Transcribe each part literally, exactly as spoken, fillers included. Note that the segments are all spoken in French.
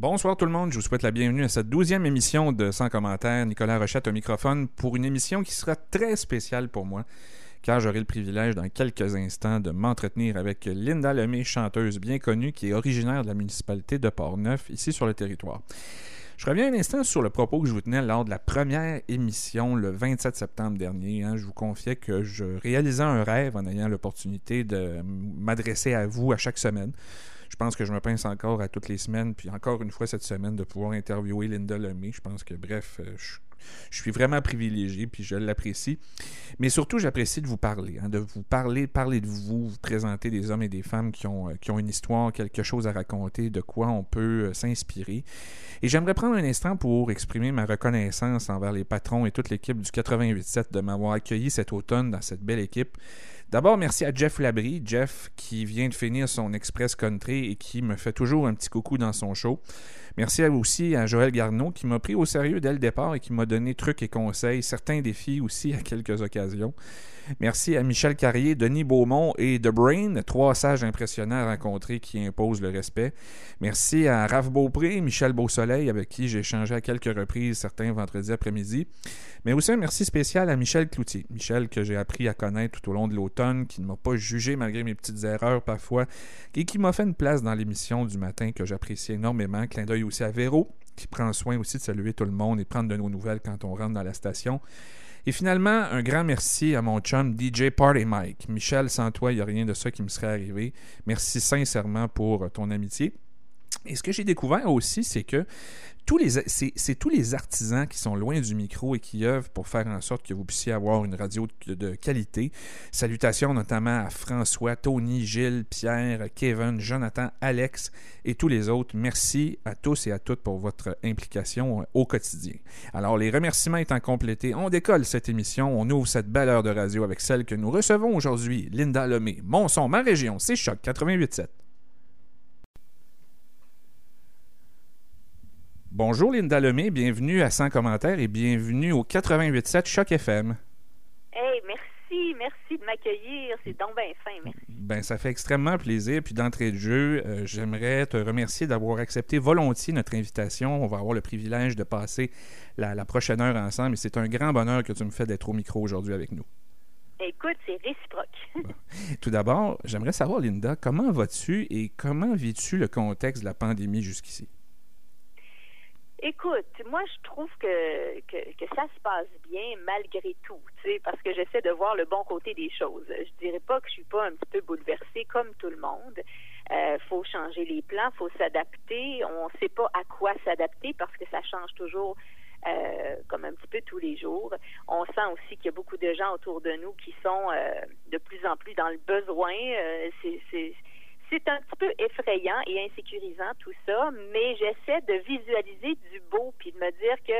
Bonsoir tout le monde, je vous souhaite la bienvenue à cette douzième émission de Sans commentaires. Nicolas Rochette au microphone pour une émission qui sera très spéciale pour moi, car j'aurai le privilège dans quelques instants de m'entretenir avec Linda Lemay, chanteuse bien connue qui est originaire de la municipalité de Portneuf, ici sur le territoire. Je reviens un instant sur le propos que je vous tenais lors de la première émission le vingt-sept septembre dernier. Hein, je vous confiais que je réalisais un rêve en ayant l'opportunité de m'adresser à vous à chaque semaine. Je pense que je me pince encore à toutes les semaines, puis encore une fois cette semaine, de pouvoir interviewer Linda Lemay. Je pense que, bref, je, je suis vraiment privilégié, puis je l'apprécie. Mais surtout, j'apprécie de vous parler, hein, de vous parler, parler de vous, vous présenter des hommes et des femmes qui ont, qui ont une histoire, quelque chose à raconter, de quoi on peut s'inspirer. Et j'aimerais prendre un instant pour exprimer ma reconnaissance envers les patrons et toute l'équipe du quatre-vingt-huit sept de m'avoir accueilli cet automne dans cette belle équipe. D'abord, merci à Jeff Labry, Jeff qui vient de finir son Express Country et qui me fait toujours un petit coucou dans son show. Merci aussi à Joël Garnot qui m'a pris au sérieux dès le départ et qui m'a donné trucs et conseils, certains défis aussi à quelques occasions. Merci à Michel Carrier, Denis Beaumont et The Brain, trois sages impressionnants à rencontrer qui imposent le respect. Merci à Raph Beaupré, Michel Beausoleil, avec qui j'ai échangé à quelques reprises certains vendredis après-midi. Mais aussi un merci spécial à Michel Cloutier, Michel que j'ai appris à connaître tout au long de l'automne, qui ne m'a pas jugé malgré mes petites erreurs parfois et qui m'a fait une place dans l'émission du matin que j'apprécie énormément. Clin d'œil aussi à Véro, qui prend soin aussi de saluer tout le monde et prendre de nos nouvelles quand on rentre dans la station. Et finalement, un grand merci à mon chum D J Party Mike. Michel, sans toi, il n'y a rien de ça qui me serait arrivé. Merci sincèrement pour ton amitié. Et ce que j'ai découvert aussi, c'est que tous les, c'est, c'est tous les artisans qui sont loin du micro et qui œuvrent pour faire en sorte que vous puissiez avoir une radio de, de qualité. Salutations notamment à François, Tony, Gilles, Pierre, Kevin, Jonathan, Alex et tous les autres. Merci à tous et à toutes pour votre implication au quotidien. Alors, les remerciements étant complétés, on décolle cette émission. On ouvre cette belle heure de radio avec celle que nous recevons aujourd'hui, Linda Lemay. Mon son, ma région, c'est Choc quatre-vingt-huit sept. Bonjour Linda Lemay, bienvenue à Sans commentaires et bienvenue au quatre-vingt-huit sept Choc F M. Hey, merci, merci de m'accueillir, c'est donc bien fin, merci. Ben, ça fait extrêmement plaisir, puis d'entrée de jeu, euh, j'aimerais te remercier d'avoir accepté volontiers notre invitation. On va avoir le privilège de passer la, la prochaine heure ensemble et c'est un grand bonheur que tu me fais d'être au micro aujourd'hui avec nous. Écoute, c'est réciproque. Bon. Tout d'abord, j'aimerais savoir Linda, comment vas-tu et comment vis-tu le contexte de la pandémie jusqu'ici? Écoute, moi, je trouve que, que, que ça se passe bien malgré tout, tu sais, parce que j'essaie de voir le bon côté des choses. Je dirais pas que je suis pas un petit peu bouleversée comme tout le monde. Euh, faut changer les plans, faut s'adapter. On sait pas à quoi s'adapter parce que ça change toujours euh, comme un petit peu tous les jours. On sent aussi qu'il y a beaucoup de gens autour de nous qui sont euh, de plus en plus dans le besoin. Euh, c'est... c'est C'est un petit peu effrayant et insécurisant tout ça, mais j'essaie de visualiser du beau puis de me dire que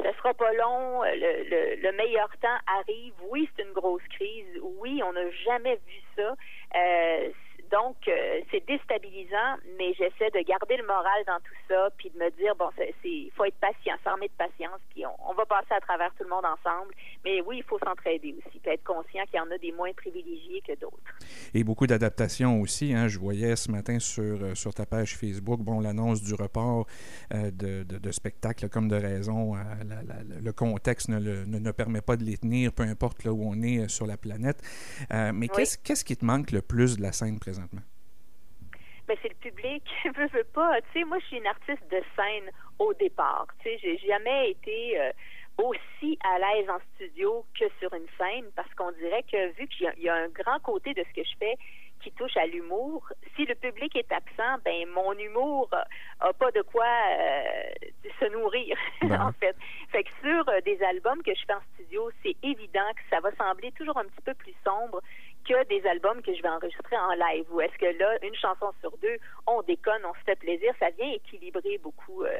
ça sera pas long, le, le, le meilleur temps arrive. Oui, c'est une grosse crise. Oui, on n'a jamais vu ça. Euh, donc, euh, c'est déstabilisant, mais j'essaie de garder le moral dans tout ça puis de me dire, bon, c'est, c'est, faut être patient, s'armer de patience puis on, on va passer à travers tout le monde ensemble. Mais oui, il faut s'entraider aussi, puis être conscient qu'il y en a des moins privilégiés que d'autres. Et beaucoup d'adaptations aussi, hein. Je voyais ce matin sur, sur ta page Facebook, bon, l'annonce du report euh, de, de, de spectacles comme de raison. Euh, la, la, le contexte ne, le, ne, ne permet pas de les tenir, peu importe là où on est euh, sur la planète. Euh, mais oui. qu'est-ce, qu'est-ce qui te manque le plus de la scène présentement? Mais c'est le public, veut, veut pas. Tu sais, moi, je suis une artiste de scène au départ. Tu sais, j'ai jamais été... Euh, aussi à l'aise en studio que sur une scène, parce qu'on dirait que vu qu'il y a, il y a un grand côté de ce que je fais qui touche à l'humour, si le public est absent, ben mon humour a pas de quoi euh, se nourrir, ben. En fait. Fait que sur des albums que je fais en studio, c'est évident que ça va sembler toujours un petit peu plus sombre que des albums que je vais enregistrer en live, ou est-ce que là, une chanson sur deux, on déconne, on se fait plaisir, ça vient équilibrer beaucoup euh,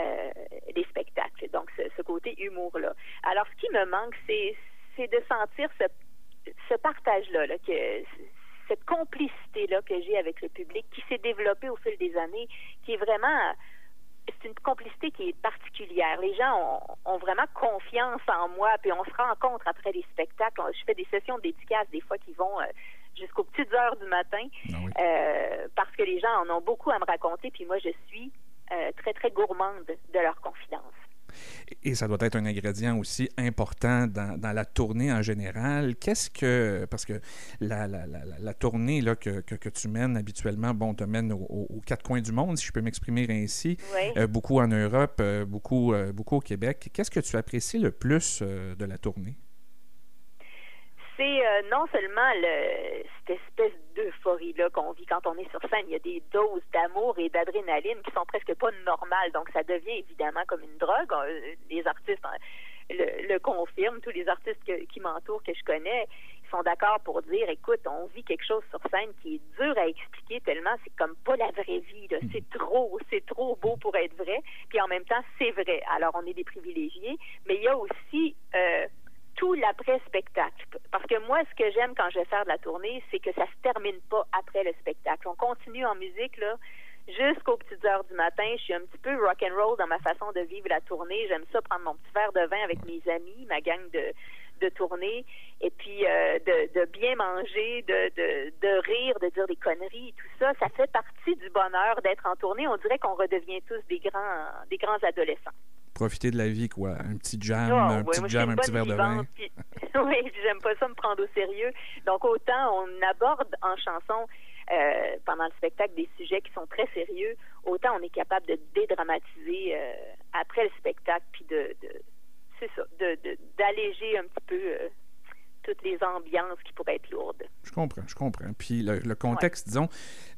euh, les spectacles, donc ce, ce côté humour-là. Alors, ce qui me manque, c'est, c'est de sentir ce, ce partage-là, là, que, cette complicité-là que j'ai avec le public, qui s'est développée au fil des années, qui est vraiment... C'est une complicité qui est particulière. Les gens ont, ont vraiment confiance en moi, puis on se rencontre après les spectacles. Je fais des sessions de dédicaces des fois qui vont jusqu'aux petites heures du matin, ah oui. euh, parce que les gens en ont beaucoup à me raconter, puis moi je suis euh, très, très gourmandes de leurs confidences. Et ça doit être un ingrédient aussi important dans, dans la tournée en général. Qu'est-ce que... Parce que la, la, la, la tournée là, que, que, que tu mènes habituellement, bon, te mène au, au, aux quatre coins du monde, si je peux m'exprimer ainsi, oui. euh, beaucoup en Europe, euh, beaucoup, euh, beaucoup au Québec. Qu'est-ce que tu apprécies le plus euh, de la tournée? C'est euh, non seulement le, cette espèce d'euphorie-là qu'on vit quand on est sur scène. Il y a des doses d'amour et d'adrénaline qui sont presque pas normales. Donc, ça devient évidemment comme une drogue. Les artistes le, le confirment. Tous les artistes que, qui m'entourent, que je connais, ils sont d'accord pour dire, écoute, on vit quelque chose sur scène qui est dur à expliquer tellement c'est comme pas la vraie vie. Là. C'est trop, c'est trop beau pour être vrai. Puis en même temps, c'est vrai. Alors, on est des privilégiés. Mais il y a aussi... Euh, tout l'après-spectacle. Parce que moi, ce que j'aime quand je vais faire de la tournée, c'est que ça se termine pas après le spectacle. On continue en musique, là, jusqu'aux petites heures du matin. Je suis un petit peu rock'n'roll dans ma façon de vivre la tournée. J'aime ça prendre mon petit verre de vin avec mes amis, ma gang de, de tournée, et puis euh, de, de bien manger, de, de, de rire, de dire des conneries, tout ça. Ça fait partie du bonheur d'être en tournée. On dirait qu'on redevient tous des grands, des grands adolescents. Profiter de la vie, quoi. Un petit jam, oh, un oui, petit jam, un petit verre de vin. Puis, oui, j'aime pas ça me prendre au sérieux. Donc, autant on aborde en chanson euh, pendant le spectacle des sujets qui sont très sérieux, autant on est capable de dédramatiser euh, après le spectacle, puis de, de c'est ça, de, de, d'alléger un petit peu... Euh, toutes les ambiances qui pourraient être lourdes. Je comprends, je comprends. Puis le, le contexte, ouais. disons,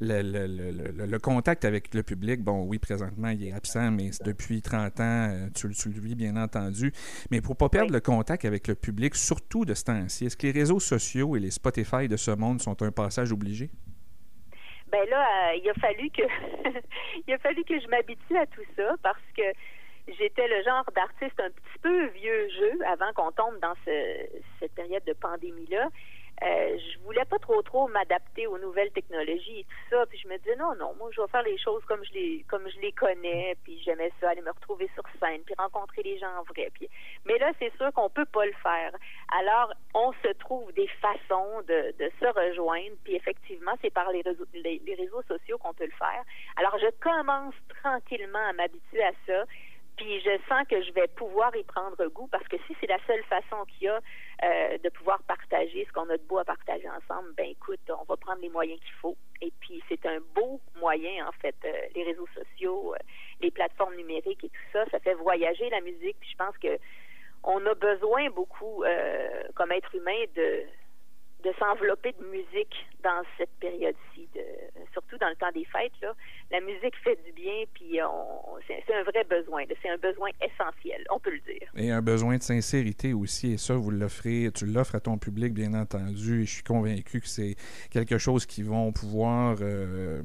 le, le, le, le contact avec le public, bon, oui, présentement, il est absent, mais depuis trente ans, tu, tu le vis, bien entendu. Mais pour ne pas perdre ouais. le contact avec le public, surtout de ce temps-ci, est-ce que les réseaux sociaux et les Spotify de ce monde sont un passage obligé? Bien là, euh, il a fallu que il a fallu que je m'habitue à tout ça parce que j'étais le genre d'artiste un petit peu vieux jeu avant qu'on tombe dans ce, cette période de pandémie-là. Euh, je voulais pas trop trop m'adapter aux nouvelles technologies et tout ça. Puis je me disais non, non, moi je vais faire les choses comme je les comme je les connais. Puis j'aimais ça, aller me retrouver sur scène, puis rencontrer les gens en vrai. Puis mais là c'est sûr qu'on peut pas le faire. Alors on se trouve des façons de, de se rejoindre. Puis effectivement c'est par les réseaux les, les réseaux sociaux qu'on peut le faire. Alors je commence tranquillement à m'habituer à ça. Puis je sens que je vais pouvoir y prendre goût parce que si c'est la seule façon qu'il y a euh, de pouvoir partager ce qu'on a de beau à partager ensemble, ben écoute, on va prendre les moyens qu'il faut. Et puis c'est un beau moyen en fait, euh, les réseaux sociaux, euh, les plateformes numériques et tout ça, ça fait voyager la musique. Puis je pense que on a besoin beaucoup, euh, comme être humain, de de s'envelopper de musique dans cette période-ci, de, surtout dans le temps des fêtes. Là, la musique fait du bien, puis on, c'est, c'est un vrai besoin. C'est un besoin essentiel, on peut le dire. Et un besoin de sincérité aussi, et ça, vous l'offrez, tu l'offres à ton public, bien entendu, et je suis convaincu que c'est quelque chose qu'ils vont pouvoir euh,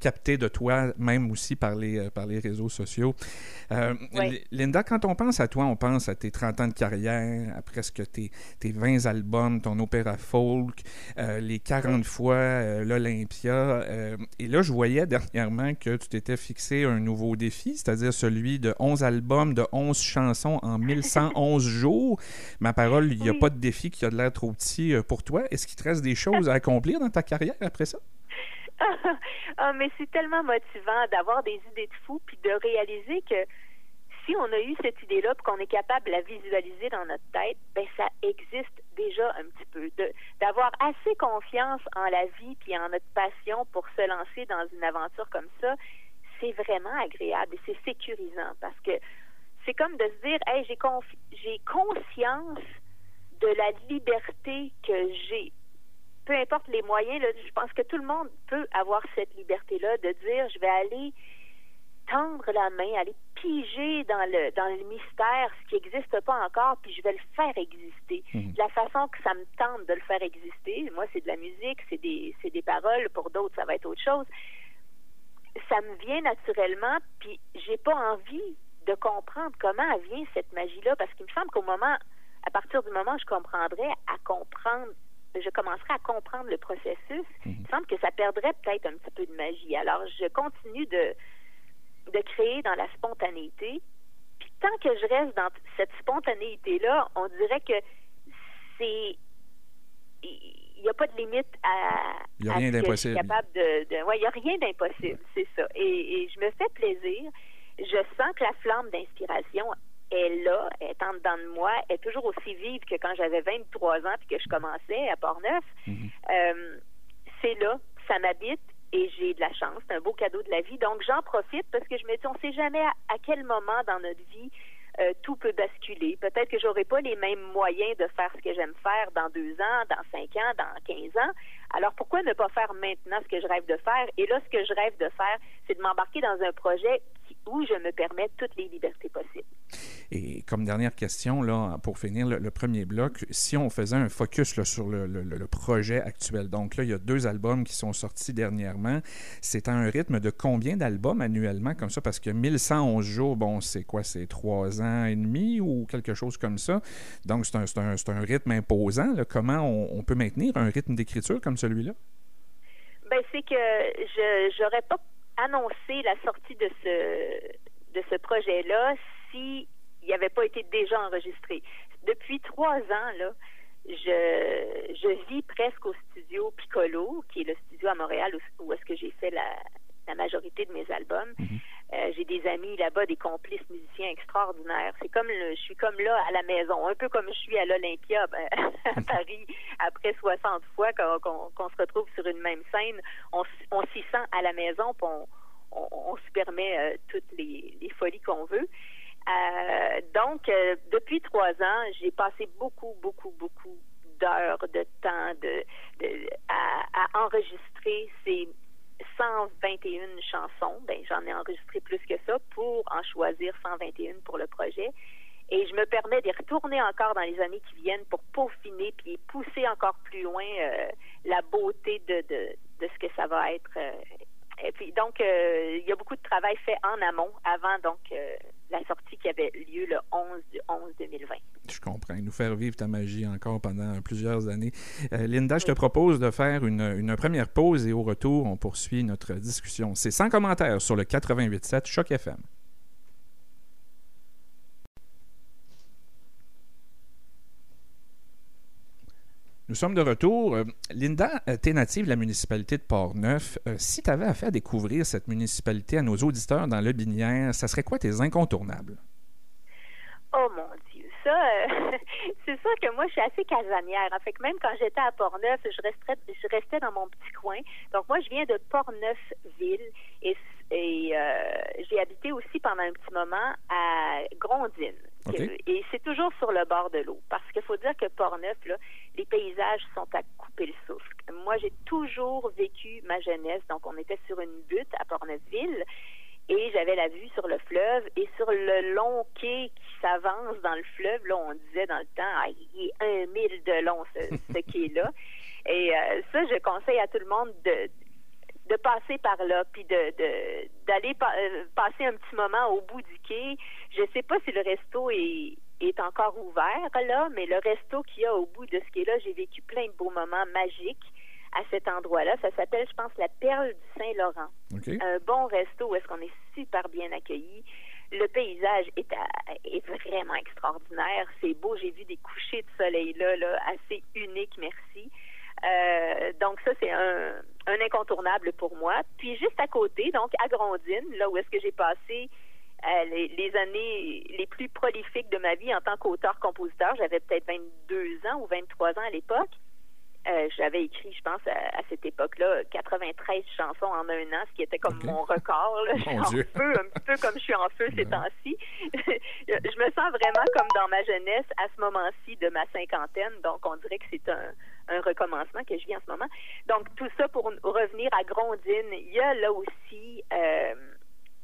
capter de toi, même aussi par les, par les réseaux sociaux. Euh, oui. Linda, quand on pense à toi, on pense à tes trente ans de carrière, à presque tes, tes vingt albums, ton opéra folk, Euh, les quarante fois euh, l'Olympia. Euh, et là, je voyais dernièrement que tu t'étais fixé un nouveau défi, c'est-à-dire celui de onze albums, de onze chansons en mille cent onze jours. Ma parole, il n'y a oui. pas de défi qui a de l'air trop petit pour toi. Est-ce qu'il te reste des choses à accomplir dans ta carrière après ça? Ah, ah mais c'est tellement motivant d'avoir des idées de fou puis de réaliser que si on a eu cette idée-là et qu'on est capable de la visualiser dans notre tête, ben ça existe déjà un petit peu. De, d'avoir assez confiance en la vie puis en notre passion pour se lancer dans une aventure comme ça, c'est vraiment agréable et c'est sécurisant parce que c'est comme de se dire « Hey, j'ai, confi- j'ai conscience de la liberté que j'ai. » Peu importe les moyens, là, je pense que tout le monde peut avoir cette liberté-là de dire « Je vais aller... » tendre la main, aller piger dans le dans le mystère, ce qui n'existe pas encore, puis je vais le faire exister. Mmh. De la façon que ça me tente de le faire exister, moi, c'est de la musique, c'est des c'est des paroles, pour d'autres, ça va être autre chose. Ça me vient naturellement, puis j'ai pas envie de comprendre comment vient cette magie-là, parce qu'il me semble qu'au moment, à partir du moment où je comprendrais à comprendre, je commencerai à comprendre le processus, mmh. il me semble que ça perdrait peut-être un petit peu de magie. Alors, je continue de de créer dans la spontanéité. Puis tant que je reste dans cette spontanéité-là, on dirait que c'est... il n'y a pas de limite à... Il n'y a rien d'impossible. Oui, il n'y a rien d'impossible, c'est ça. Et, et je me fais plaisir. Je sens que la flamme d'inspiration est là, est en dedans de moi, est toujours aussi vive que quand j'avais vingt-trois ans et que je commençais à Portneuf. Mm-hmm. euh, c'est là, ça m'habite et j'ai de la chance. C'est un beau cadeau de la vie. Donc, j'en profite parce que je me dis, on ne sait jamais à, à quel moment dans notre vie euh, tout peut basculer. Peut-être que je n'aurai pas les mêmes moyens de faire ce que j'aime faire dans deux ans, dans cinq ans, dans quinze ans. Alors, pourquoi ne pas faire maintenant ce que je rêve de faire? Et là, ce que je rêve de faire, c'est de m'embarquer dans un projet où je me permets toutes les libertés possibles. Et comme dernière question, là, pour finir le, le premier bloc, si on faisait un focus là, sur le, le, le projet actuel, donc là, il y a deux albums qui sont sortis dernièrement. C'est à un rythme de combien d'albums annuellement comme ça? Parce que mille cent onze jours, bon, c'est quoi? C'est trois ans et demi ou quelque chose comme ça. Donc, c'est un, c'est un, c'est un rythme imposant. Là. Comment on, on peut maintenir un rythme d'écriture comme celui-là? Bien, c'est que je n'aurais pas annoncer la sortie de ce de ce projet-là s'il n'avait pas été déjà enregistré. Depuis trois ans, là, je, je vis presque au studio Piccolo, qui est le studio à Montréal où, où est-ce que j'ai fait la, la majorité de mes albums. Mm-hmm. euh, j'ai des amis là-bas, des complices musiciens extraordinaires. C'est comme le, je suis comme là à la maison, un peu comme je suis à l'Olympia ben, à Paris après soixante fois qu'on, qu'on, qu'on se retrouve sur une même scène. On, on s'y sent à la maison, puis on, on, on se permet euh, toutes les, les folies qu'on veut. Euh, donc, euh, depuis trois ans, j'ai passé beaucoup, beaucoup, beaucoup d'heures de temps de, de, à, à enregistrer ces cent vingt et une chansons. Ben, j'en ai enregistré plus que ça pour en choisir cent vingt et une pour le projet. Et je me permets d'y retourner encore dans les années qui viennent pour peaufiner puis pousser encore plus loin euh, la beauté de, de, de ce que ça va être. Euh, Et puis, donc, euh, il y a beaucoup de travail fait en amont, avant, donc, euh, la sortie qui avait lieu le onze du onze deux mille vingt. Je comprends. Nous faire vivre ta magie encore pendant plusieurs années. Euh, Linda, oui. Je te propose de faire une, une première pause et au retour, on poursuit notre discussion. C'est sans commentaire sur le quatre-vingt-huit sept Choc F M. Nous sommes de retour. Euh, Linda, euh, tu es native de la municipalité de Portneuf. Euh, si tu avais à faire découvrir cette municipalité à nos auditeurs dans le Binière, ça serait quoi tes incontournables? Oh mon Dieu, ça, euh, c'est sûr que moi, je suis assez casanière. Fait que même quand j'étais à Portneuf, je restais, je restais dans mon petit coin. Donc moi, je viens de Portneufville et, et euh, j'ai habité aussi pendant un petit moment à Grondine. Okay. Et c'est toujours sur le bord de l'eau. Parce qu'il faut dire que Portneuf, là, les paysages sont à couper le souffle. Moi, j'ai toujours vécu ma jeunesse. Donc, on était sur une butte à Portneufville et j'avais la vue sur le fleuve et sur le long quai qui s'avance dans le fleuve. Là, on disait dans le temps, ah, il est un mille de long, ce, ce quai-là. Et euh, ça, je conseille à tout le monde de... de passer par là, puis de, de, d'aller pa- euh, passer un petit moment au bout du quai. Je sais pas si le resto est, est encore ouvert, là, mais le resto qu'il y a au bout de ce quai-là, j'ai vécu plein de beaux moments magiques à cet endroit-là. Ça s'appelle, je pense, la Perle du Saint-Laurent. Okay. Un bon resto où est-ce qu'on est super bien accueillis. Le paysage est, à, est vraiment extraordinaire. C'est beau. J'ai vu des couchers de soleil-là, là, assez uniques, merci. Euh, donc ça, c'est un, un incontournable pour moi. Puis juste à côté, donc à Grondine, là où est-ce que j'ai passé euh, les, les années les plus prolifiques de ma vie en tant qu'auteur-compositeur, j'avais peut-être vingt-deux ans ou vingt-trois ans à l'époque. Euh, j'avais écrit, je pense, à, à cette époque-là, quatre-vingt-treize chansons en un an, ce qui était comme okay. mon record. Là. Mon Dieu. En feu, un petit peu comme je suis en feu ces temps-ci. Je me sens vraiment comme dans ma jeunesse à ce moment-ci de ma cinquantaine. Donc, on dirait que c'est un, un recommencement que je vis en ce moment. Donc, tout ça pour revenir à Grondine. Il y a là aussi euh,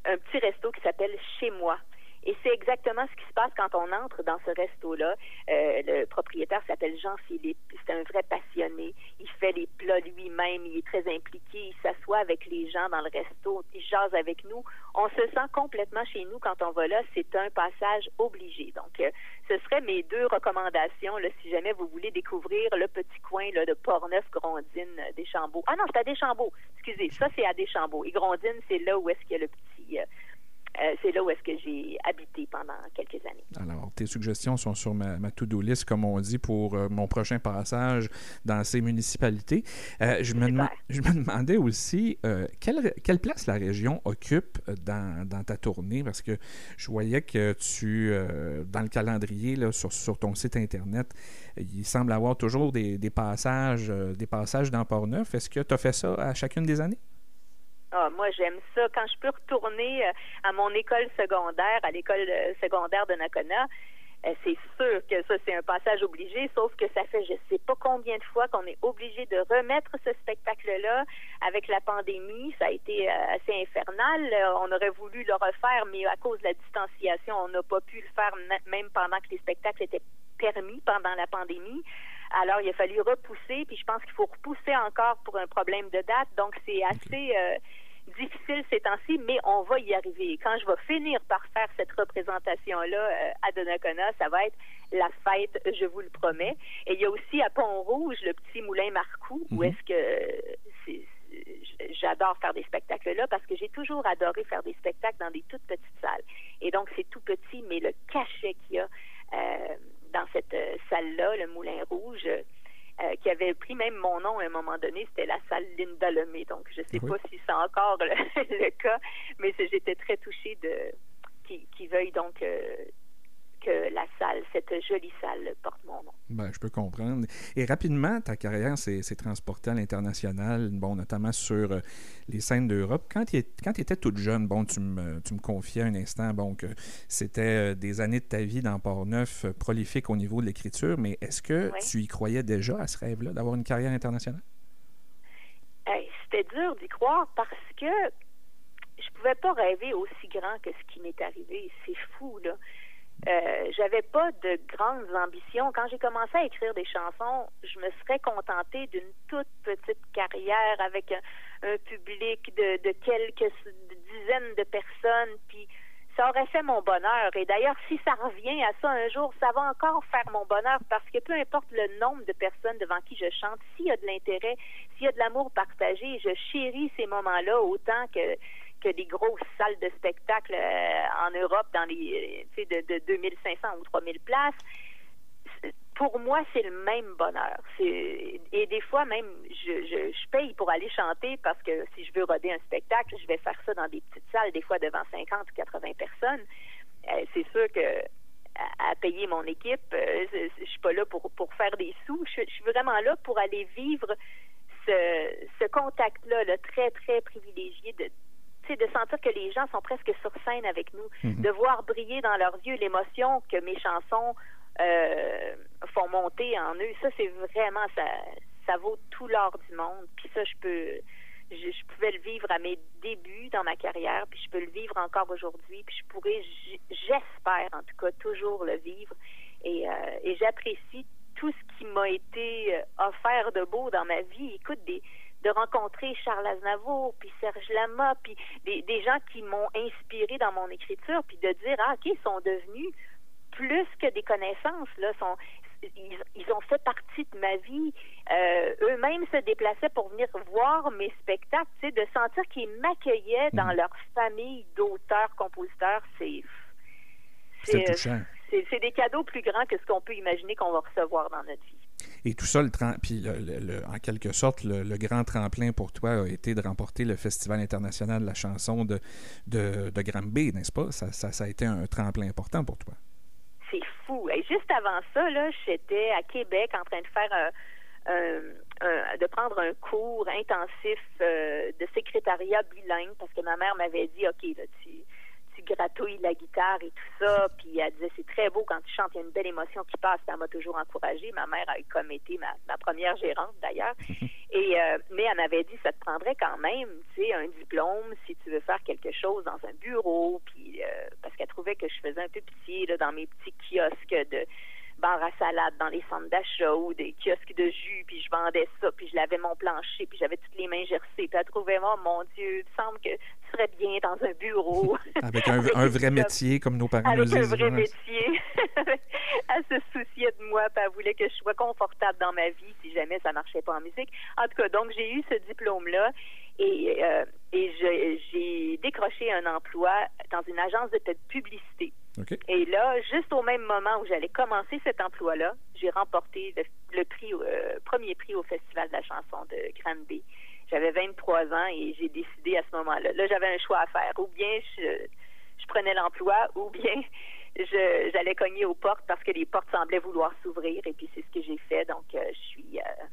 un petit resto qui s'appelle « Chez moi ». Et c'est exactement ce qui se passe quand on entre dans ce resto-là. Euh, le propriétaire s'appelle Jean-Philippe. C'est un vrai passionné. Il fait les plats lui-même. Il est très impliqué. Il s'assoit avec les gens dans le resto. Il jase avec nous. On se sent complètement chez nous quand on va là. C'est un passage obligé. Donc, euh, ce seraient mes deux recommandations, là, si jamais vous voulez découvrir le petit coin là, de Portneuf-Grondine, Deschambault. Ah non, c'est à Deschambault. Excusez, ça, c'est à Deschambault. Et Grondine, c'est là où est-ce qu'il y a le petit... Euh, euh, c'est là où est-ce que j'ai habité pendant quelques années. Alors, tes suggestions sont sur ma, ma to-do list, comme on dit, pour euh, mon prochain passage dans ces municipalités. Euh, je, me demand, je me demandais aussi euh, quelle, quelle place la région occupe dans, dans ta tournée, parce que je voyais que tu, euh, dans le calendrier, là, sur, sur ton site Internet, il semble avoir toujours des, des passages euh, des passages dans Portneuf. Est-ce que tu as fait ça à chacune des années? Ah, moi, j'aime ça. Quand je peux retourner euh, à mon école secondaire, à l'école secondaire de Nakona, euh, c'est sûr que ça, c'est un passage obligé, sauf que ça fait je sais pas combien de fois qu'on est obligé de remettre ce spectacle-là. Avec la pandémie, ça a été euh, assez infernal. On aurait voulu le refaire, mais à cause de la distanciation, on n'a pas pu le faire même pendant que les spectacles étaient permis pendant la pandémie. Alors, il a fallu repousser, puis je pense qu'il faut repousser encore pour un problème de date. Donc, c'est assez... Euh, difficile ces temps-ci, mais on va y arriver. Quand je vais finir par faire cette représentation-là euh, à Donnacona, ça va être la fête, je vous le promets. Et il y a aussi à Pont-Rouge, le petit Moulin Marcoux, mm-hmm. où est-ce que euh, c'est, j'adore faire des spectacles là, parce que j'ai toujours adoré faire des spectacles dans des toutes petites salles. Et donc, c'est tout petit, mais le cachet qu'il y a euh, dans cette euh, salle-là, le Moulin Rouge... Euh, qui avait pris même mon nom à un moment donné, c'était la salle Linda Lemay. Donc, je ne sais oui. pas si c'est encore le, le cas, mais j'étais très touchée de qui, qui veuille donc euh, que la salle, cette jolie salle, porte mon nom. Bien, je peux comprendre. Et rapidement, ta carrière s'est, s'est transportée à l'international, bon, notamment sur euh, les scènes d'Europe. Quand tu étais toute jeune, bon, tu me, tu me confiais un instant bon, que c'était des années de ta vie dans Portneuf, euh, prolifique au niveau de l'écriture, mais est-ce que oui. tu y croyais déjà à ce rêve-là, d'avoir une carrière internationale? Hey, c'était dur d'y croire parce que je pouvais pas rêver aussi grand que ce qui m'est arrivé. C'est fou, là. Euh, j'avais pas de grandes ambitions. Quand j'ai commencé à écrire des chansons, je me serais contentée d'une toute petite carrière avec un, un public de, de quelques dizaines de personnes, puis ça aurait fait mon bonheur. Et d'ailleurs, si ça revient à ça un jour, ça va encore faire mon bonheur, parce que peu importe le nombre de personnes devant qui je chante, s'il y a de l'intérêt, s'il y a de l'amour partagé, je chéris ces moments-là autant que... que des grosses salles de spectacle euh, en Europe dans les tu sais de, de deux mille cinq cents ou trois mille places. Pour moi, c'est le même bonheur. C'est, et des fois, même, je, je, je paye pour aller chanter parce que si je veux roder un spectacle, je vais faire ça dans des petites salles, des fois devant cinquante ou quatre-vingts personnes. Euh, c'est sûr que à, à payer mon équipe, euh, je, je suis pas là pour, pour faire des sous. Je, je suis vraiment là pour aller vivre ce, ce contact-là, le très, très privilégié de c'est de sentir que les gens sont presque sur scène avec nous, mm-hmm. de voir briller dans leurs yeux l'émotion que mes chansons euh, font monter en eux. Ça, c'est vraiment, ça, ça vaut tout l'or du monde. Puis ça, je peux, je, je pouvais le vivre à mes débuts dans ma carrière, puis je peux le vivre encore aujourd'hui, puis je pourrais, j'espère en tout cas, toujours le vivre. Et, euh, et j'apprécie tout ce qui m'a été offert de beau dans ma vie. Écoute, des... de rencontrer Charles Aznavour, puis Serge Lama, puis des, des gens qui m'ont inspiré dans mon écriture, puis de dire, ah, OK, ils sont devenus plus que des connaissances, là, sont, ils, ils ont fait partie de ma vie. Euh, eux-mêmes se déplaçaient pour venir voir mes spectacles, tu sais, de sentir qu'ils m'accueillaient mmh. dans leur famille d'auteurs, compositeurs, c'est... C'est, c'est, c'est, c'est des cadeaux plus grands que ce qu'on peut imaginer qu'on va recevoir dans notre vie. Et tout ça, le trem- puis le, le, le, en quelque sorte, le, le grand tremplin pour toi a été de remporter le Festival international de la chanson de, de, de Granby, n'est-ce pas? Ça, ça, ça a été un tremplin important pour toi. C'est fou. Et juste avant ça, là, j'étais à Québec en train de faire un, un, un, de prendre un cours intensif euh, de secrétariat bilingue parce que ma mère m'avait dit, OK, là, tu... tu gratouilles la guitare et tout ça, puis elle disait, c'est très beau quand tu chantes, il y a une belle émotion qui passe, ça m'a toujours encouragée. Ma mère a comme été ma, ma première gérante, d'ailleurs. Et euh, mais elle m'avait dit, ça te prendrait quand même, tu sais, un diplôme si tu veux faire quelque chose dans un bureau, puis euh, parce qu'elle trouvait que je faisais un peu pitié, là, dans mes petits kiosques de bar à salade dans les centres d'achat ou des kiosques de jus, puis je vendais ça, puis je lavais mon plancher, puis j'avais toutes les mains gercées, puis elle trouvait, oh mon Dieu, il me semble que tu serais bien dans un bureau. Avec un, avec un vrai métier, comme nos parents nous disaient. Avec un vrai métier. Elle se souciait fiait de moi, puis elle voulait que je sois confortable dans ma vie si jamais ça marchait pas en musique. En tout cas, donc j'ai eu ce diplôme-là et, euh, et je, j'ai décroché un emploi dans une agence de publicité. Okay. Et là, juste au même moment où j'allais commencer cet emploi-là, j'ai remporté le, le prix, euh, premier prix au Festival de la chanson de Granby. J'avais vingt-trois ans et j'ai décidé à ce moment-là. Là, j'avais un choix à faire. Ou bien je, je prenais l'emploi, ou bien je, j'allais cogner aux portes parce que les portes semblaient vouloir s'ouvrir. Et puis, c'est ce que j'ai fait. Donc, euh, je suis euh,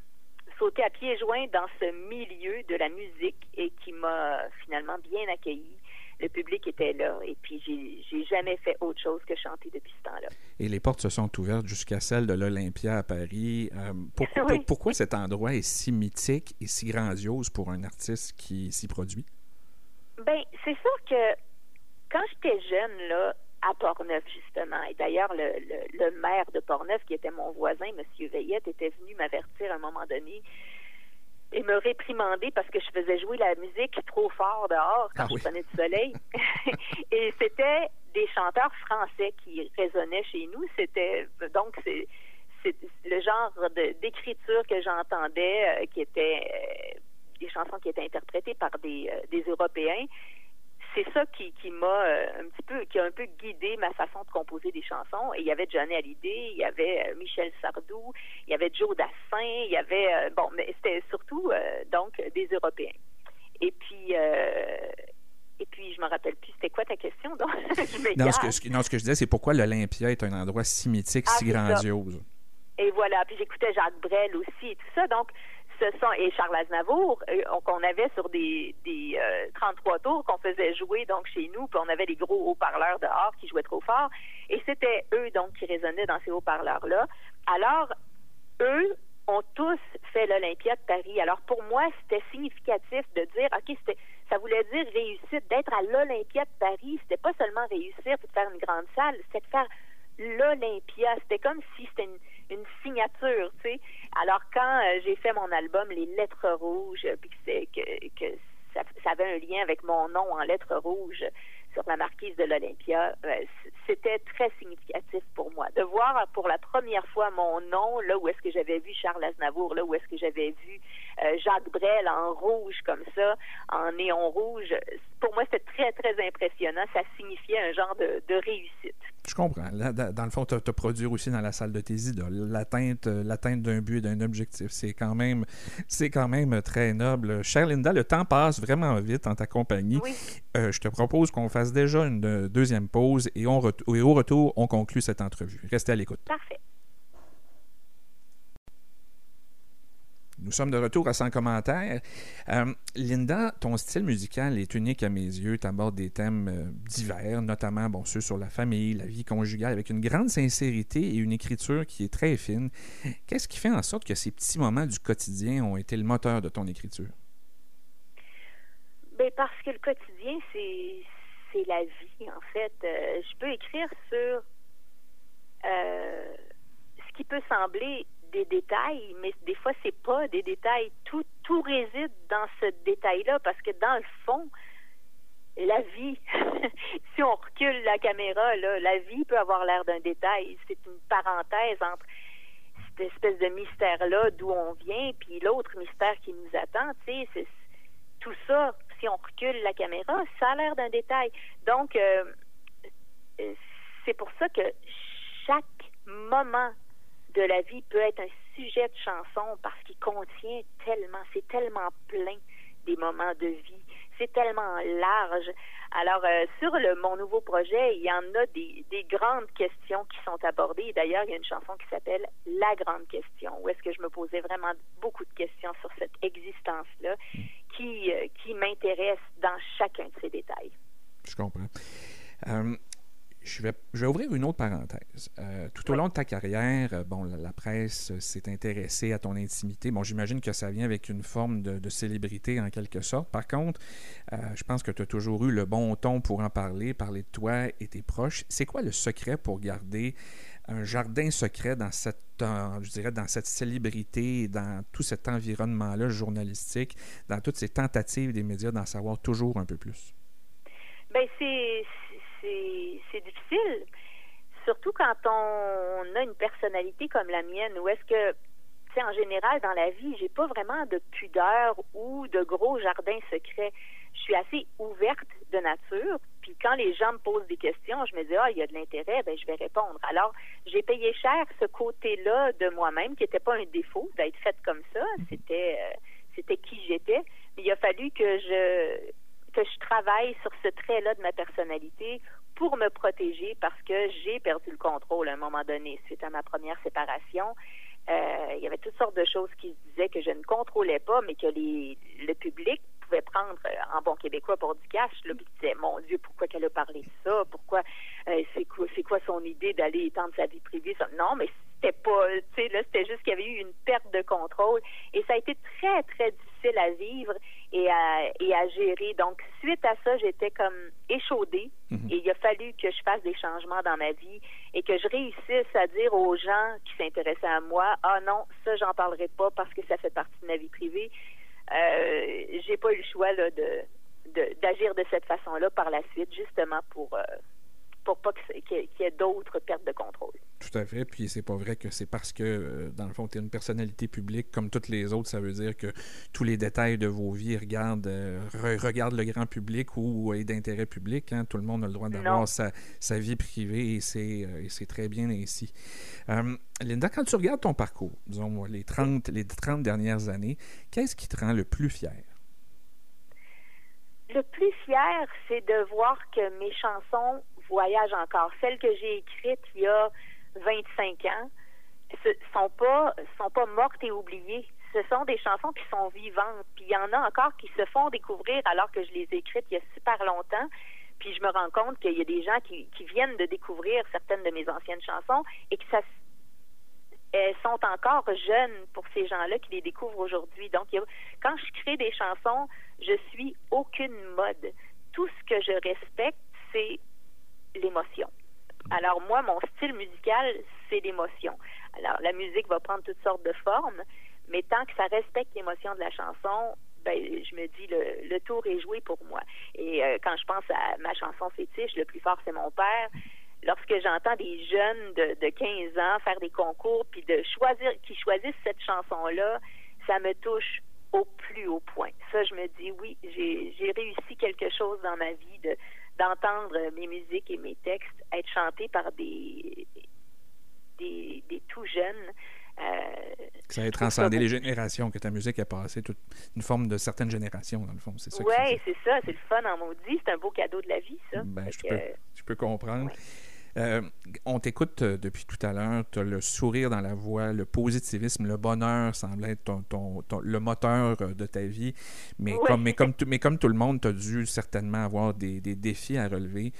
sautée à pieds joints dans ce milieu de la musique et qui m'a finalement bien accueillie. Le public était là. Et puis, j'ai, j'ai jamais fait autre chose que chanter depuis ce temps-là. Et les portes se sont ouvertes jusqu'à celle de l'Olympia à Paris. Euh, pourquoi, oui. pourquoi cet endroit est si mythique et si grandiose pour un artiste qui s'y produit? Bien, c'est sûr que quand j'étais jeune, là, à Portneuf, justement, et d'ailleurs, le, le, le maire de Portneuf, qui était mon voisin, M. Veillette, était venu m'avertir à un moment donné et me réprimander parce que je faisais jouer la musique trop fort dehors quand ah oui. je sonnais du soleil. Et c'était des chanteurs français qui résonnaient chez nous. C'était donc c'est, c'est le genre de, d'écriture que j'entendais, euh, qui était euh, des chansons qui étaient interprétées par des, euh, des Européens. C'est ça qui, qui m'a euh, un petit peu, qui a un peu guidé ma façon de composer des chansons. Et il y avait Johnny Hallyday, il y avait euh, Michel Sardou, il y avait Joe Dassin, il y avait euh, bon, mais c'était surtout euh, donc des Européens. Et puis euh, et puis je me rappelle plus c'était quoi ta question donc. je non, ce que, ce, non, ce que je disais c'est pourquoi l'Olympia est un endroit si mythique, ah, si grandiose. Ça. Et voilà, puis j'écoutais Jacques Brel aussi et tout ça donc. Et Charles Aznavour, qu'on avait sur des, des euh, trente-trois tours qu'on faisait jouer donc chez nous, puis on avait des gros haut-parleurs dehors qui jouaient trop fort, et c'était eux donc qui résonnaient dans ces haut-parleurs-là. Alors, eux ont tous fait l'Olympia de Paris. Alors pour moi, c'était significatif de dire, OK, c'était, ça voulait dire réussite, d'être à l'Olympia de Paris, c'était pas seulement réussir puis de faire une grande salle, c'était de faire l'Olympia. C'était comme si c'était une une signature, tu sais. Alors, quand euh, j'ai fait mon album Les Lettres Rouges, puis que, c'est, que, que ça, ça avait un lien avec mon nom en lettres rouges sur la marquise de l'Olympia, euh, c'était très significatif pour moi. De voir pour la première fois mon nom, là où est-ce que j'avais vu Charles Aznavour, là où est-ce que j'avais vu euh, Jacques Brel en rouge comme ça, en néon rouge, pour moi, c'était très, très impressionnant. Ça signifiait un genre de, de réussite. Je comprends. Là, dans le fond, te, te produire aussi dans la salle de tes idoles, l'atteinte, l'atteinte d'un but et d'un objectif, c'est quand même, c'est quand même très noble. Chère Linda, le temps passe vraiment vite en ta compagnie. Oui. Euh, je te propose qu'on fasse déjà une deuxième pause et, on re- et au retour, on conclut cette entrevue. Restez à l'écoute. Parfait. Nous sommes de retour à cent commentaires. Euh, Linda, ton style musical est unique à mes yeux. Tu abordes des thèmes euh, divers, notamment bon, ceux sur la famille, la vie conjugale, avec une grande sincérité et une écriture qui est très fine. Qu'est-ce qui fait en sorte que ces petits moments du quotidien ont été le moteur de ton écriture? Bien, parce que le quotidien, c'est, c'est la vie, en fait. Euh, je peux écrire sur euh, ce qui peut sembler des détails, mais des fois c'est pas des détails, tout tout réside dans ce détail-là, parce que dans le fond la vie si on recule la caméra là, la vie peut avoir l'air d'un détail, c'est une parenthèse entre cette espèce de mystère-là d'où on vient, puis l'autre mystère qui nous attend, tu sais, c'est tout ça, si on recule la caméra ça a l'air d'un détail, donc euh, c'est pour ça que chaque moment de la vie peut être un sujet de chanson parce qu'il contient tellement, c'est tellement plein des moments de vie, c'est tellement large. Alors, euh, sur le mon nouveau projet, il y en a des, des grandes questions qui sont abordées. D'ailleurs, il y a une chanson qui s'appelle « La grande question », où est-ce que je me posais vraiment beaucoup de questions sur cette existence-là qui, euh, qui m'intéresse dans chacun de ces détails. Je comprends. Euh... Je vais, je vais ouvrir une autre parenthèse. Euh, tout au long de ta carrière, bon, la, la presse s'est intéressée à ton intimité. Bon, j'imagine que ça vient avec une forme de, de célébrité en quelque sorte. Par contre, euh, je pense que tu as toujours eu le bon ton pour en parler, parler de toi et tes proches. C'est quoi le secret pour garder un jardin secret dans cette, euh, je dirais, dans cette célébrité, dans tout cet environnement-là journalistique, dans toutes ces tentatives des médias d'en savoir toujours un peu plus? Bien, c'est... C'est, c'est difficile. surtout quand on a une personnalité comme la mienne, où est-ce que, tu sais, en général, dans la vie, j'ai pas vraiment de pudeur ou de gros jardin secret. Je suis assez ouverte de nature, puis quand les gens me posent des questions, je me dis « Ah, il y a de l'intérêt, ben je vais répondre. » Alors, j'ai payé cher ce côté-là de moi-même, qui n'était pas un défaut d'être faite comme ça, c'était euh, c'était qui j'étais. Mais il a fallu que je... que je travaille sur ce trait-là de ma personnalité pour me protéger, parce que j'ai perdu le contrôle à un moment donné suite à ma première séparation. Euh, il y avait toutes sortes de choses qui se disaient que je ne contrôlais pas, mais que les, le public pouvait prendre en bon québécois pour du cash. Là, puis disait, mon Dieu, pourquoi qu'elle a parlé de ça? Pourquoi euh, c'est quoi, c'est quoi son idée d'aller étendre sa vie privée? Ça, non, mais c'était pas... Tu sais, là, c'était juste qu'il y avait eu une perte de contrôle. Et ça a été très, très difficile à vivre et à, et à gérer. Donc, suite à ça, j'étais comme échaudée. Mm-hmm. Et il a fallu que je fasse des changements dans ma vie et que je réussisse à dire aux gens qui s'intéressaient à moi, « Ah non, ça, j'en parlerai pas parce que ça fait partie de ma vie privée. » Euh, j'ai pas eu le choix là, de, de, d'agir de cette façon-là par la suite, justement pour... Euh, pour pas qu'il y ait d'autres pertes de contrôle. Tout à fait, puis c'est pas vrai que c'est parce que, euh, dans le fond, tu es une personnalité publique comme toutes les autres, ça veut dire que tous les détails de vos vies regardent, euh, re- regardent le grand public ou, ou est d'intérêt public. Hein? Tout le monde a le droit d'avoir sa, sa vie privée et c'est, euh, et c'est très bien ainsi. Euh, Linda, quand tu regardes ton parcours, disons les trente, les trente dernières années, qu'est-ce qui te rend le plus fier? Le plus fier, c'est de voir que mes chansons voyage encore. Celles que j'ai écrites il y a vingt-cinq ans sont pas, sont pas mortes et oubliées. Ce sont des chansons qui sont vivantes. Puis il y en a encore qui se font découvrir alors que je les ai écrites il y a super longtemps. Puis je me rends compte qu'il y a des gens qui, qui viennent de découvrir certaines de mes anciennes chansons et que ça, elles sont encore jeunes pour ces gens-là qui les découvrent aujourd'hui. Donc, il y a, quand je crée des chansons, je suis aucune mode. Tout ce que je respecte, c'est l'émotion. Alors moi, mon style musical, c'est l'émotion. Alors la musique va prendre toutes sortes de formes, mais tant que ça respecte l'émotion de la chanson, ben je me dis le, le tour est joué pour moi. Et euh, quand je pense à ma chanson fétiche, le plus fort c'est mon père, lorsque j'entends des jeunes de, de quinze ans faire des concours puis de choisir, qui choisissent cette chanson-là, ça me touche au plus haut point. Ça, je me dis oui, j'ai, j'ai réussi quelque chose dans ma vie de d'entendre mes musiques et mes textes être chantés par des des, des tout jeunes. Euh, ça a transcendé les générations, que ta musique a passé toute une forme de certaines générations, dans le fond. C'est ça. Oui, c'est ça. C'est le fun en maudit. C'est un beau cadeau de la vie, ça. Ben, je, que... peux, je peux comprendre. Ouais. Euh, on t'écoute depuis tout à l'heure, tu as le sourire dans la voix, le positivisme, le bonheur semble être ton, ton, ton, le moteur de ta vie, mais, oui. comme, mais, comme, mais comme tout le monde, tu as dû certainement avoir des, des défis à relever.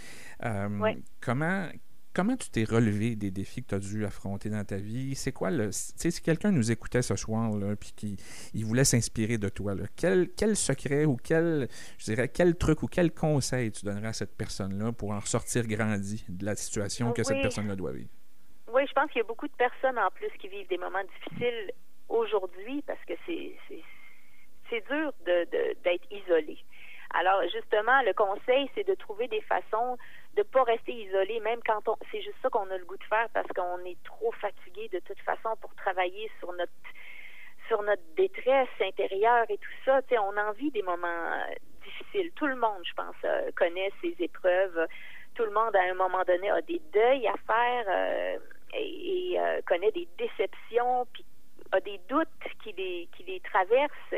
Euh, oui. Comment... Comment tu t'es relevé des défis que tu as dû affronter dans ta vie? C'est quoi le... Tu sais, si quelqu'un nous écoutait ce soir, là, puis qu'il il voulait s'inspirer de toi, là, quel, quel secret ou quel, je dirais, quel truc ou quel conseil tu donnerais à cette personne-là pour en ressortir grandi de la situation que oui. cette personne-là doit vivre? Oui, je pense qu'il y a beaucoup de personnes en plus qui vivent des moments difficiles aujourd'hui parce que c'est, c'est, c'est dur de, de, d'être isolé. Alors, justement, le conseil, c'est de trouver des façons de pas rester isolé, même quand on... C'est juste ça qu'on a le goût de faire parce qu'on est trop fatigué de toute façon pour travailler sur notre sur notre détresse intérieure et tout ça. Tu sais, on en vit des moments difficiles. Tout le monde, je pense, connaît ces épreuves. Tout le monde, à un moment donné, a des deuils à faire euh, et, et euh, connaît des déceptions, puis a des doutes qui les, qui les traversent.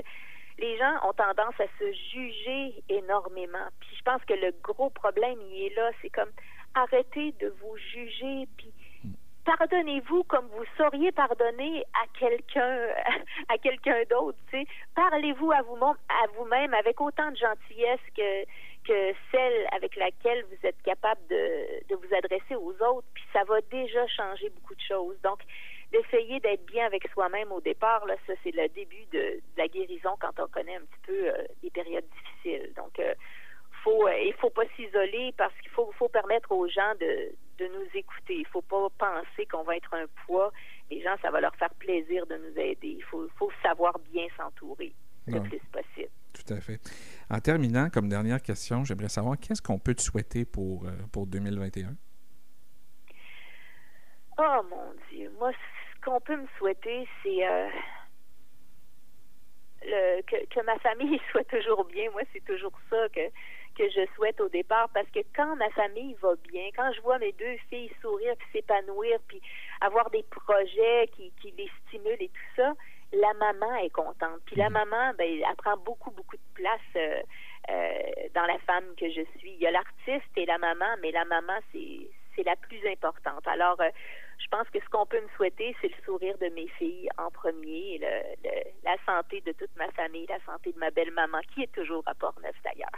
Les gens ont tendance à se juger énormément. Puis je pense que le gros problème, il est là. C'est comme, arrêtez de vous juger, puis pardonnez-vous comme vous sauriez pardonner à quelqu'un, à quelqu'un d'autre, tu sais. Parlez-vous à vous, à vous-même avec autant de gentillesse que, que celle avec laquelle vous êtes capable de, de vous adresser aux autres, puis ça va déjà changer beaucoup de choses. Donc, d'essayer d'être bien avec soi-même au départ, là, ça, c'est le début de, de la guérison quand on connaît un petit peu euh, des périodes difficiles. Donc, euh, faut, euh, il faut pas s'isoler parce qu'il faut, faut permettre aux gens de, de nous écouter. Il faut pas penser qu'on va être un poids. Les gens, ça va leur faire plaisir de nous aider. Il faut, faut savoir bien s'entourer le ouais. plus possible. Tout à fait. En terminant, comme dernière question, j'aimerais savoir qu'est-ce qu'on peut te souhaiter pour, euh, pour deux mille vingt et un? Oh mon Dieu, moi ce qu'on peut me souhaiter, c'est euh, le, que, que ma famille soit toujours bien. Moi c'est toujours ça que, que je souhaite au départ, parce que quand ma famille va bien, quand je vois mes deux filles sourire, puis s'épanouir, puis avoir des projets qui, qui les stimulent et tout ça, la maman est contente. Puis la maman, ben, elle prend beaucoup, beaucoup de place euh, euh, dans la femme que je suis. Il y a l'artiste et la maman, mais la maman, c'est... c'est la plus importante. Alors, euh, je pense que ce qu'on peut me souhaiter, c'est le sourire de mes filles en premier, le, le, la santé de toute ma famille, la santé de ma belle-maman, qui est toujours à Portneuf d'ailleurs.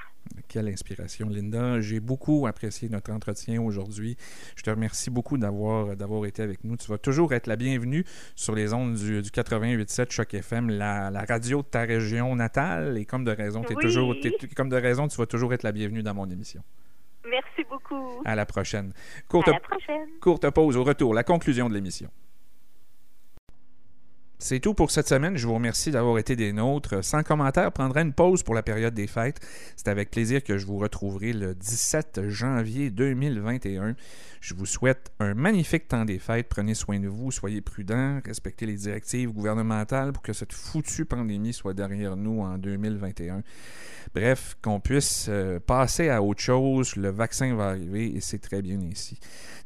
Quelle inspiration, Linda. J'ai beaucoup apprécié notre entretien aujourd'hui. Je te remercie beaucoup d'avoir, d'avoir été avec nous. Tu vas toujours être la bienvenue sur les ondes du, du quatre-vingt-huit virgule sept Choc F M, la, la radio de ta région natale. Et comme de raison, t'es oui. toujours, t'es, comme de raison, tu vas toujours être la bienvenue dans mon émission. Merci beaucoup. À la prochaine. Courte, à la prochaine. Courte pause. Au retour, la conclusion de l'émission. C'est tout pour cette semaine. Je vous remercie d'avoir été des nôtres. Sans commentaire, prendrai une pause pour la période des fêtes. C'est avec plaisir que je vous retrouverai le dix-sept janvier deux mille vingt et un. Je vous souhaite un magnifique temps des fêtes. Prenez soin de vous, soyez prudents, respectez les directives gouvernementales pour que cette foutue pandémie soit derrière nous en deux mille vingt et un. Bref, qu'on puisse passer à autre chose. Le vaccin va arriver et c'est très bien ainsi.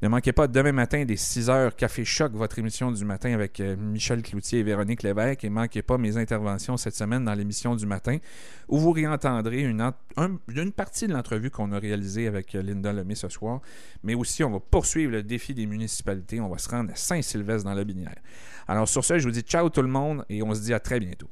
Ne manquez pas demain matin dès six heures Café Choc, votre émission du matin avec Michel Cloutier et Véronique Lévesque. Et ne manquez pas mes interventions cette semaine dans l'émission du matin où vous réentendrez une, ent- un, une partie de l'entrevue qu'on a réalisée avec Linda Lemay ce soir. Mais aussi, on va poursuivre le défi des municipalités. On va se rendre à Saint-Sylvestre dans la Binière. Alors sur ce, je vous dis ciao tout le monde et on se dit à très bientôt.